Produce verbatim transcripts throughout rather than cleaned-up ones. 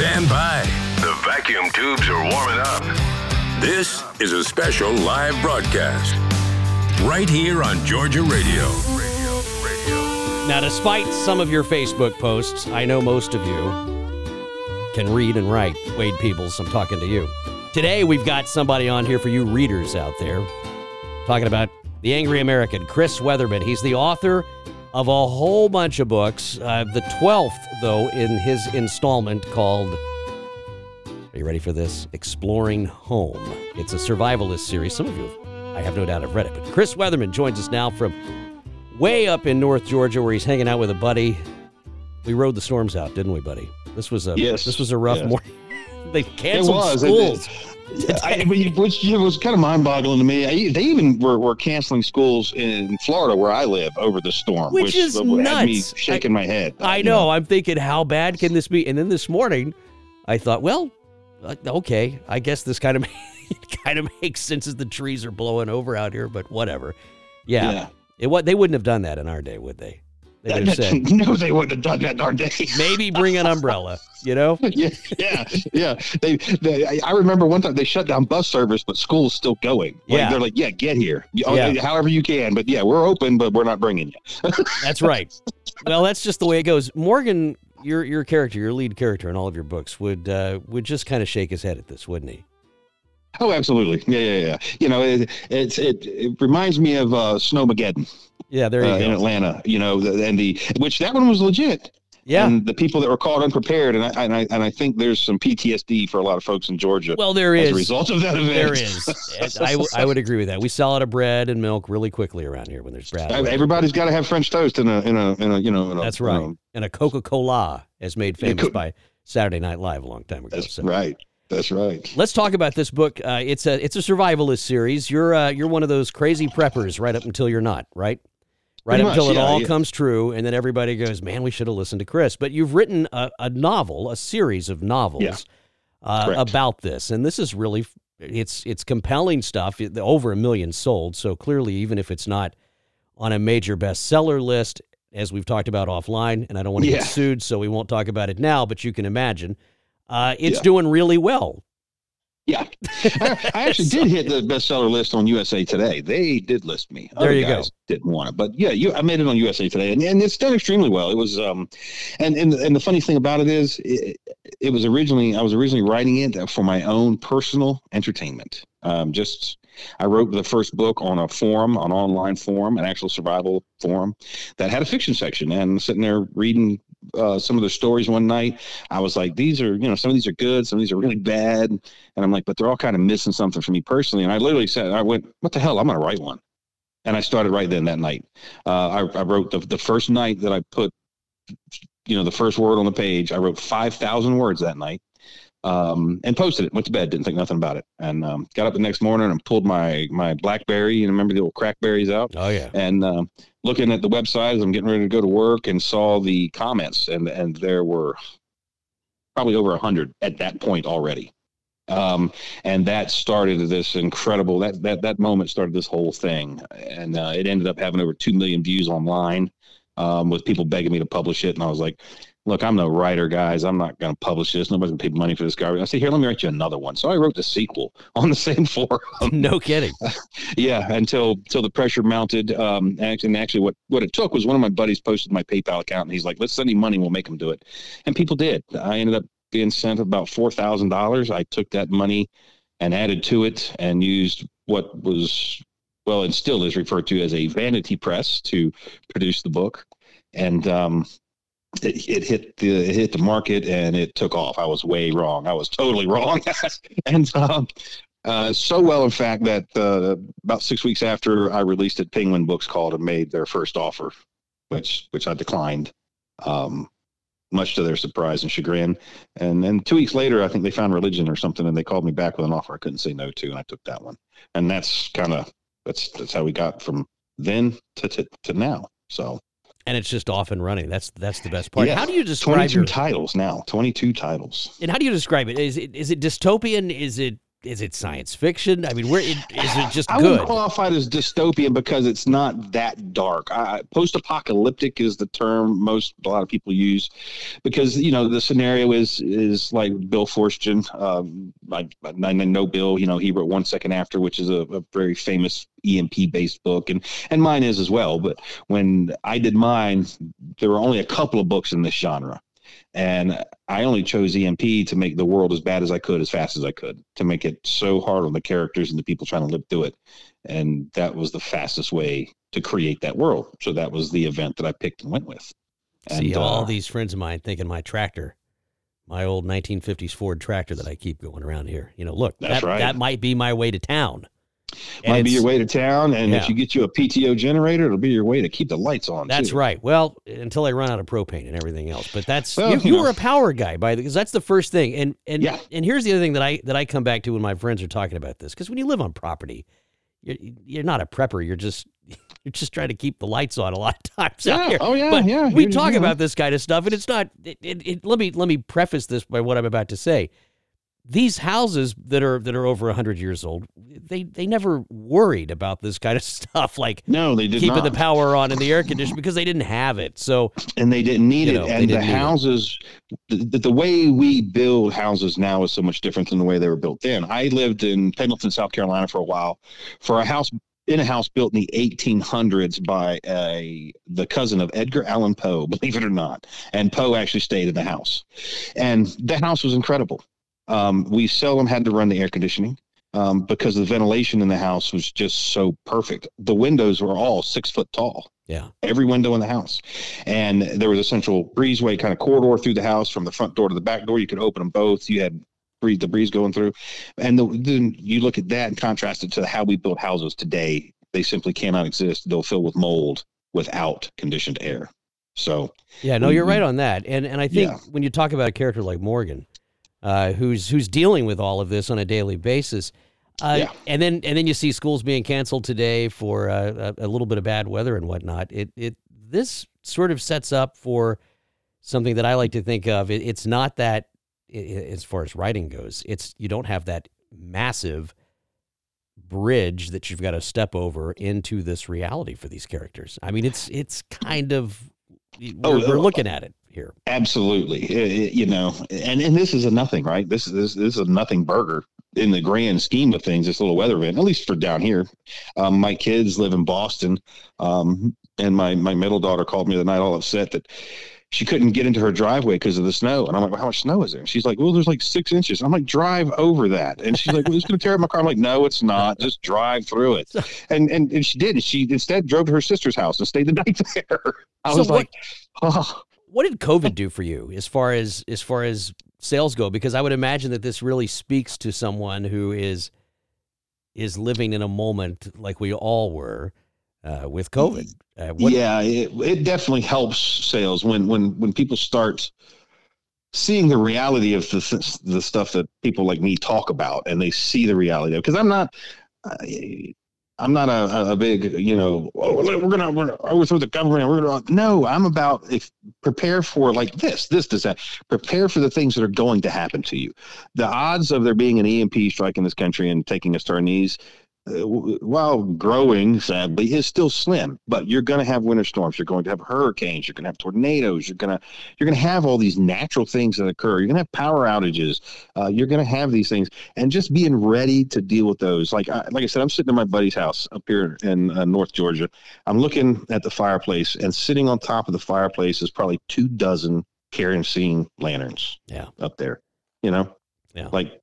Stand by. The vacuum tubes are warming up. This is a special live broadcast right here on Georgia Radio. Radio, radio. Now, despite some of your Facebook posts, I know most of you can read and write. Wade Peebles, I'm talking to you. Today, we've got somebody on here for you readers out there talking about the Angry American, Chris Weatherman. He's the author of a whole bunch of books, uh, the twelfth, though, in his installment called, are you ready for this? Exploring Home. It's a survivalist series. Some of you, I have no doubt, have read it. But Chris Weatherman joins us now from way up in North Georgia, where he's hanging out with a buddy. We rode the storms out, didn't we, buddy? This was a yes. This was a rough yes. morning. They canceled it was, schools. It, it, I, which it was kind of mind-boggling to me. I, they even were, were canceling schools in Florida, where I live, over the storm, which, which is had nuts. Me shaking I, my head. I, I know. know. I'm thinking, how bad can this be? And then this morning, I thought, well, okay, I guess this kind of kind of makes sense as the trees are blowing over out here, but whatever. Yeah, yeah. It what they wouldn't have done that in our day, would they? They would have said, no, they wouldn't have done that in our day. Maybe bring an umbrella, you know? yeah, yeah, yeah. They, they, I remember one time they shut down bus service, but school's still going. Like, yeah. They're like, yeah, get here. Yeah. However you can. But, yeah, we're open, but we're not bringing you. That's right. Well, that's just the way it goes. Morgan, your your character, your lead character in all of your books, would uh, would just kind of shake his head at this, wouldn't he? Oh, absolutely. Yeah, yeah, yeah. You know, it, it's, it, it reminds me of uh, Snowmageddon. Yeah, there you uh, go. In Atlanta, you know, and the which that one was legit. Yeah. And the people that were caught unprepared, and I and I and I think there's some P T S D for a lot of folks in Georgia. Well, there is as a result of that event. There is. I, I would agree with that. We sell out of bread and milk really quickly around here when there's bread. Everybody's got to have French toast in a in a in a you know. In a, That's right. You know, and a Coca-Cola, as made famous co- by Saturday Night Live a long time ago. That's so. Right. That's right. Let's talk about this book. Uh, it's a it's a survivalist series. You're uh, you're one of those crazy preppers right up until you're not, right? Right Pretty up until much, it yeah, all yeah. comes true, and then everybody goes, man, we should have listened to Chris. But you've written a, a novel, a series of novels yeah. uh, about this, and this is really, it's it's compelling stuff, it, over a million sold, so clearly even if it's not on a major bestseller list, as we've talked about offline, and I don't want to yeah. get sued, so we won't talk about it now, but you can imagine, uh, it's yeah. doing really well. Yeah, I, I actually did hit the bestseller list on U S A Today. They did list me. Other there you guys go. Didn't want it, but yeah, you, I made it on U S A Today, and, and it's done extremely well. It was, um, and and and the funny thing about it is, it, it was originally I was originally writing it for my own personal entertainment. Um, just I wrote the first book on a forum, an online forum, an actual survival forum that had a fiction section, and sitting there reading. Uh, some of the stories one night, I was like, these are, you know, some of these are good, some of these are really bad. And I'm like, but they're all kind of missing something for me personally. And I literally said, I went, what the hell? I'm going to write one. And I started right then that night. Uh, I, I wrote the, the first night that I put, you know, the first word on the page, I wrote five thousand words that night um, and posted it, went to bed, didn't think nothing about it. And um, got up the next morning and pulled my, my Blackberry, you know, remember the old crackberries out? Oh yeah. And, um, looking at the website as I'm getting ready to go to work and saw the comments and, and there were probably over a hundred at that point already. Um, and that started this incredible, that, that, that moment started this whole thing. And uh, it ended up having over two million views online um, with people begging me to publish it. And I was like, look, I'm no writer, guys. I'm not going to publish this. Nobody's going to pay money for this garbage. I said, here, let me write you another one. So I wrote the sequel on the same forum. No kidding. yeah, until until the pressure mounted. Um, and, and actually what, what it took was one of my buddies posted my PayPal account, and he's like, let's send him money. We'll make him do it. And people did. I ended up being sent about four thousand dollars. I took that money and added to it and used what was, well, and still is referred to as a vanity press to produce the book. And, um, It, it hit the it hit the market and it took off. I was way wrong. I was totally wrong. and um, uh, so well, in fact, that uh, about six weeks after I released it, Penguin Books called and made their first offer, which which I declined, um, much to their surprise and chagrin. And then two weeks later, I think they found religion or something, and they called me back with an offer I couldn't say no to, and I took that one. And that's kind of that's that's how we got from then to to, to now. So. And it's just off and running. That's that's the best part. Yes. How do you describe twenty-two your... titles now? twenty-two titles. And how do you describe it? Is it is it dystopian? Is it is it science fiction? I mean, where is it just I good? I wouldn't qualify it as dystopian because it's not that dark. Uh, post-apocalyptic is the term most a lot of people use because, you know, the scenario is is like Bill Forstchen. Um, I, I know Bill, you know, he wrote One Second After, which is a, a very famous E M P-based book, and, and mine is as well. But when I did mine, there were only a couple of books in this genre. And I only chose E M P to make the world as bad as I could, as fast as I could, to make it so hard on the characters and the people trying to live through it. And that was the fastest way to create that world. So that was the event that I picked and went with. And, See, all uh, these friends of mine thinking my tractor, my old nineteen fifties Ford tractor that I keep going around here. You know, look, that's that, right. that might be my way to town. And might be your way to town, and yeah. if you get you a P T O generator, it'll be your way to keep the lights on. That's too. right. Well, until they run out of propane and everything else. But that's well, you, you, you know. were a power guy, by the because that's the first thing. And and yeah. and here's the other thing that I that I come back to when my friends are talking about this, because when you live on property, you're you're not a prepper. You're just you're just trying to keep the lights on a lot of times yeah. out here. Oh yeah, but yeah. We you're, talk about this kind of stuff, and it's not. It, it, it, let me let me preface this by what I'm about to say. These houses that are that are over one hundred years old, they they never worried about this kind of stuff, like no, they did keeping not. the power on and the air conditioning, because they didn't have it. So and they didn't need it. Know, and the houses, the, the way we build houses now is so much different than the way they were built then. I lived in Pendleton, South Carolina for a while for a house in a house built in the eighteen hundreds by a, the cousin of Edgar Allan Poe, believe it or not. And Poe actually stayed in the house, and that house was incredible. Um, we seldom had to run the air conditioning um, because the ventilation in the house was just so perfect. The windows were all six foot tall. Yeah. Every window in the house. And there was a central breezeway kind of corridor through the house from the front door to the back door. You could open them both. You had breeze, the breeze going through. And the, then you look at that and contrast it to how we build houses today. They simply cannot exist. They'll fill with mold without conditioned air. So. Yeah, no, you're right on that. And, and I think yeah. when you talk about a character like Morgan, Uh, who's who's dealing with all of this on a daily basis, uh, yeah. and then and then you see schools being canceled today for uh, a, a little bit of bad weather and whatnot. It it this sort of sets up for something that I like to think of. It, it's not that it, it, as far as writing goes, it's you don't have that massive bridge that you've got to step over into this reality for these characters. I mean, it's it's kind of we're, oh, we're oh, looking oh. at it. Here. Absolutely. It, it, you know, and, and this is a nothing, right? This is, this, this is a nothing burger in the grand scheme of things, this little weather event, at least for down here. Um, my kids live in Boston. Um, and my, my middle daughter called me the night all upset that she couldn't get into her driveway because of the snow. And I'm like, well, how much snow is there? And she's like, well, there's like six inches. I'm like, drive over that. And she's like, well, it's going to tear up my car. I'm like, no, it's not. Just drive through it. And, and, and she did. She instead drove to her sister's house and stayed the night there. I so was what- like, oh, What did COVID do for you as far as as far as sales go? Because I would imagine that this really speaks to someone who is is living in a moment like we all were uh, with COVID. Uh, what- yeah, it, it definitely helps sales when when when people start seeing the reality of the the stuff that people like me talk about, and they see the reality of. Because I'm not. I, I'm not a, a big, you know, oh, we're going to overthrow the government. We're gonna, No, I'm about if prepare for like this, this, this, that. Prepare for the things that are going to happen to you. The odds of there being an E M P strike in this country and taking us to our knees, uh, while growing, sadly, is still slim. But you're going to have winter storms. You're going to have hurricanes. You're going to have tornadoes. You're going to you're going to have all these natural things that occur. You're going to have power outages. Uh, you're going to have these things, and just being ready to deal with those. Like I, like I said, I'm sitting in my buddy's house up here in uh, North Georgia. I'm looking at the fireplace, and sitting on top of the fireplace is probably two dozen kerosene lanterns. Yeah, up there. You know, yeah, like.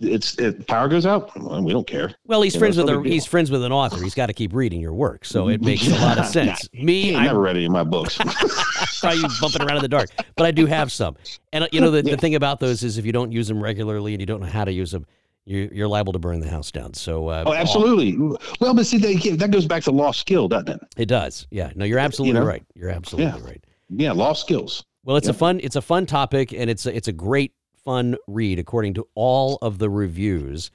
It's it, power goes out. Well, we don't care. Well, he's you friends know, with a, he's friends with an author. He's got to keep reading your work, so it makes a lot of sense. nah, Me, I'm never read any of my books. Probably bumping around in the dark, but I do have some. And you know the, yeah. the thing about those is if you don't use them regularly and you don't know how to use them, you're you're liable to burn the house down. So uh, oh, absolutely. All... Well, but see, that, that goes back to lost skill, doesn't it? It does. Yeah. No, you're absolutely you know? right. You're absolutely yeah. right. Yeah, lost skills. Well, it's yeah. a fun it's a fun topic, and it's a, it's a great. fun read according to all of the reviews,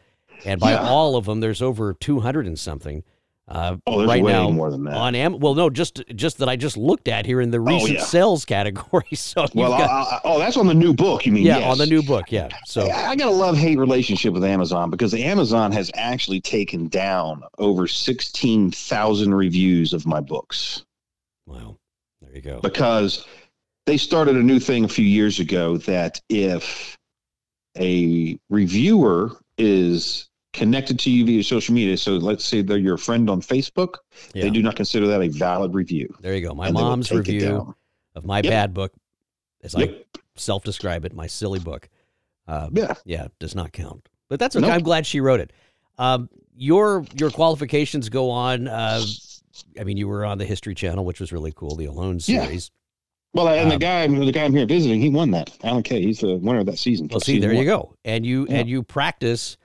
and by yeah. all of them there's over two hundred and something Uh, oh, there's right way now, more than that. On Am- well, no, just just that I just looked at here in the recent oh, yeah. sales category. So well, got, I, I, oh, that's on the new book, you mean? Yeah, yes. on the new book, yeah. So I, I got a love-hate relationship with Amazon because Amazon has actually taken down over sixteen thousand reviews of my books. Wow, there you go. Because they started a new thing a few years ago that if a reviewer is connected to you via social media. So let's say they're your friend on Facebook. Yeah. They do not consider that a valid review. There you go. My mom's review of my yep. bad book, as yep. I self-describe it, my silly book. Uh, yeah. Yeah. Does not count, but that's okay. Nope. I'm glad she wrote it. Um, your, your qualifications go on. Uh, I mean, you were on the History Channel, which was really cool. The Alone series. Yeah. Well, and um, the guy, the guy I'm here visiting, he won that. Alan Kay, he's the winner of that season. Well, see, season there one. You go. And you, yeah. and you practice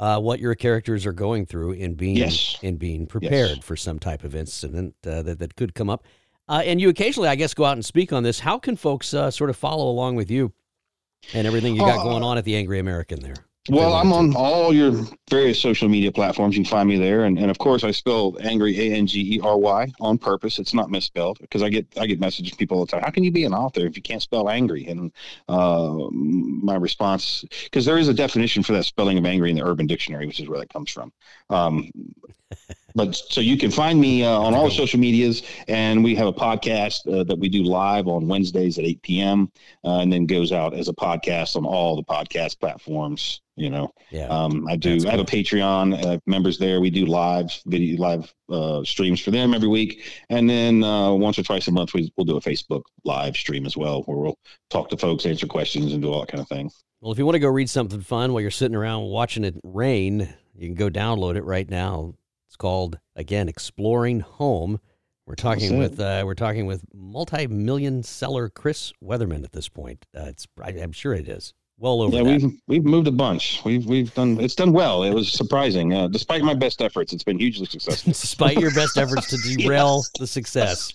Uh, what your characters are going through in being yes. in being prepared yes. for some type of incident uh, that, that could come up. Uh, and you occasionally, I guess, go out and speak on this. How can folks uh, sort of follow along with you and everything you got uh, going on at the Angry American there? Well, I'm on all your various social media platforms. You can find me there. And, and of course, I spelled angry, A N G E R Y, on purpose. It's not misspelled because I get I get messages from people all the time. How can you be an author if you can't spell angry? And uh, my response, because there is a definition for that spelling of angry in the Urban Dictionary, which is where that comes from. Um, but so you can find me uh, on all social medias. And we have a podcast uh, that we do live on Wednesdays at eight p.m. Uh, and then goes out as a podcast on all the podcast platforms. You know, yeah, um, I do. I have cool. a Patreon uh, members there. We do live video, live uh, streams for them every week, and then uh, once or twice a month we, we'll do a Facebook live stream as well, where we'll talk to folks, answer questions, and do all that kind of thing. Well, if you want to go read something fun while you're sitting around watching it rain, you can go download it right now. It's called again Exploring Home. We're talking with uh, we're talking with multi-million seller Chris Weatherman at this point. Uh, it's I, I'm sure it is. Well over. Yeah, that. we've we've moved a bunch. We've we've done it's done well. It was surprising, uh, despite my best efforts. It's been hugely successful. Despite your best efforts to derail yes. the success.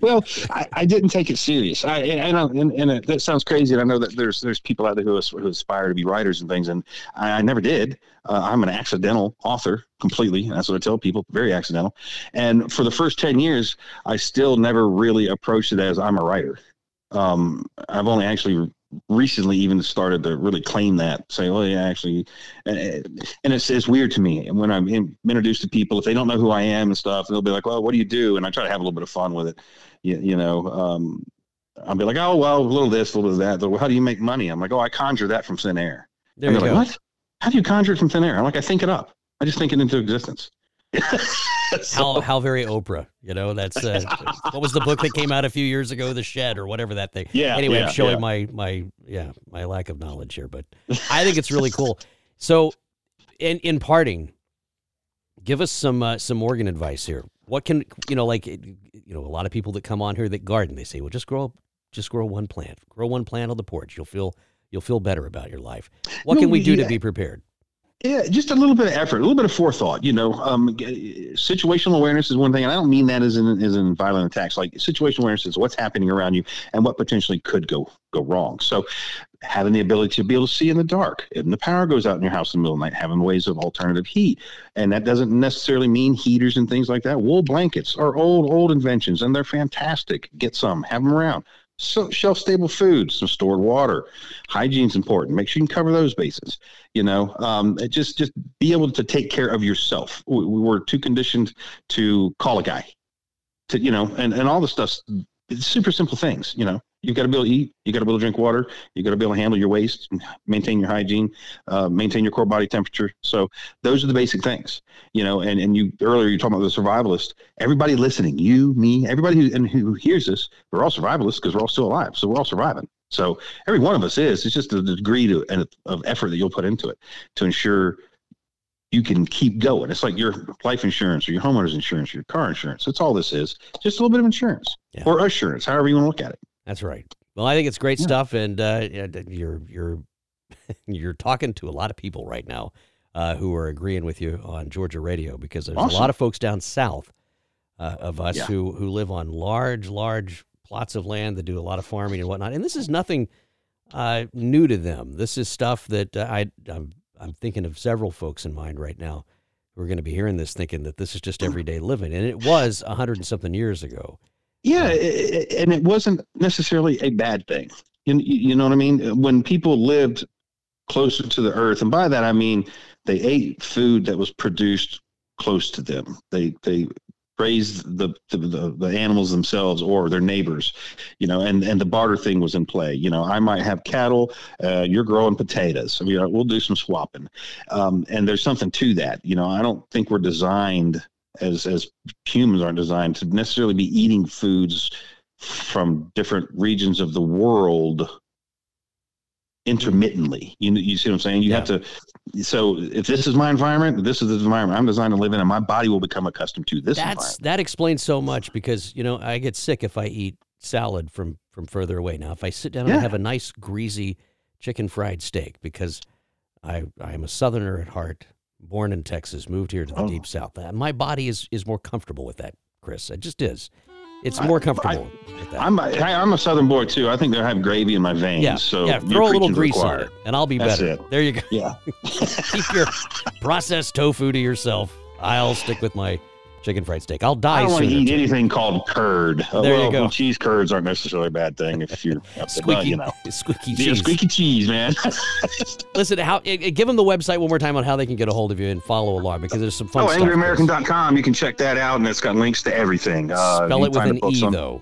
Well, I, I didn't take it serious. I and I, and, and it, that sounds crazy. And I know that there's there's people out there who, who aspire to be writers and things, and I, I never did. Uh, I'm an accidental author completely. And that's what I tell people. Very accidental. And for the first ten years, I still never really approached it as I'm a writer. Um, I've only actually. recently even started to really claim that, say, well, yeah, actually, and, and it's, it's weird to me. And when I'm in, introduced to people, if they don't know who I am and stuff, they'll be like, well, what do you do? And I try to have a little bit of fun with it. You, you know, um, I'll be like, oh, well, a little of this, a little of that. They're, well, how do you make money? I'm like, oh, I conjure that from thin air. There and they're you like, go. What? How do you conjure it from thin air? I'm like, I think it up. I just think it into existence. so. how, how very Oprah, you know, that's uh, what was the book that came out a few years ago, The Shed or whatever that thing. Yeah. Anyway, yeah, I'm showing yeah. my, my, yeah, my lack of knowledge here, but I think it's really cool. So in, in parting, give us some, uh, some Morgan advice here. What can, you know, like, you know, a lot of people that come on here that garden, they say, well, just grow, just grow one plant, grow one plant on the porch. You'll feel, you'll feel better about your life. What no, can we do yeah. to be prepared? Yeah, just a little bit of effort, a little bit of forethought. You know, um, situational awareness is one thing, and I don't mean that as in as in violent attacks. Like situational awareness is what's happening around you and what potentially could go go wrong. So, having the ability to be able to see in the dark, if the power goes out in your house in the middle of the night, having ways of alternative heat, and that doesn't necessarily mean heaters and things like that. Wool blankets are old old inventions, and they're fantastic. Get some, have them around. So shelf-stable food, some stored water, hygiene's important. Make sure you can cover those bases. You know, um, just just be able to take care of yourself. We, we were too conditioned to call a guy, to you know, and, and all the stuff. It's super simple things. You know, you've got to be able to eat, you got to be able to drink water, you got to be able to handle your waste, maintain your hygiene, uh, maintain your core body temperature. So those are the basic things. You know, and and you earlier you were talking about the survivalist. Everybody listening, you, me, everybody who and who hears this, we're all survivalists because we're all still alive, so we're all surviving. So every one of us is. It's just the degree to, and of effort that you'll put into it to ensure you can keep going. It's like your life insurance or your homeowner's insurance or your car insurance. That's all this is. Just a little bit of insurance yeah. or assurance, however you want to look at it. That's right. Well, I think it's great yeah. stuff, and uh, you're you're you're talking to a lot of people right now uh, who are agreeing with you on Georgia Radio because there's awesome. a lot of folks down south uh, of us yeah. who who live on large, large plots of land that do a lot of farming and whatnot. And this is nothing uh, new to them. This is stuff that uh, I I'm, I'm thinking of several folks in mind right now who are going to be hearing this thinking that this is just everyday living. And it was a hundred and something years ago. Yeah. Um, it, and it wasn't necessarily a bad thing. You, you know what I mean? When people lived closer to the earth, and by that, I mean, they ate food that was produced close to them. They, they, raised the, the, the, the animals themselves or their neighbors, you know, and, and the barter thing was in play. You know, I might have cattle, uh, you're growing potatoes. I mean, we'll do some swapping. Um, and there's something to that. You know, I don't think we're designed as, as humans aren't designed to necessarily be eating foods from different regions of the world intermittently. You you see what I'm saying? You yeah. have to. So if this is my environment, this is the environment I'm designed to live in, and my body will become accustomed to this. That's, environment. That explains so much, because, you know, I get sick if I eat salad from, from further away. Now, if I sit down yeah. and have a nice greasy chicken fried steak, because I I am a Southerner at heart, born in Texas, moved here to the oh. deep South. My body is, is more comfortable with that, Chris. It just is. It's more comfortable I, I, with that. I'm a, I'm a Southern boy, too. I think they have gravy in my veins. Yeah, so yeah throw a little grease required. on it, and I'll be That's better. It. There you go. Yeah. Keep your processed tofu to yourself. I'll stick with my chicken fried steak. I'll die soon. I don't want to eat too. anything called curd. There uh, well, you go. Cheese curds aren't necessarily a bad thing if you're up squeaky, to, you know. Squeaky cheese. Yeah, squeaky cheese, man. Listen, how, give them the website one more time on how they can get a hold of you and follow along, because there's some fun oh, stuff. Oh, angry american dot com. You can check that out, and it's got links to everything. Uh, Spell it with an E, on, though.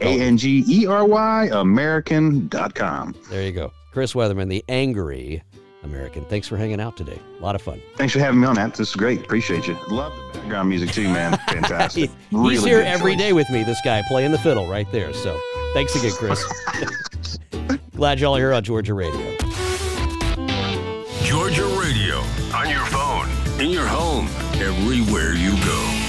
A N G E R Y American dot com. There you go. Chris Weatherman, the Angry American. Thanks for hanging out today. A lot of fun. Thanks for having me on, Matt. This is great. Appreciate you. Love the background music too, man. Fantastic. Really He's here every choice. day with me, this guy, playing the fiddle right there. So thanks again, Chris. Glad y'all are here on Georgia Radio. Georgia Radio. On your phone, in your home, everywhere you go.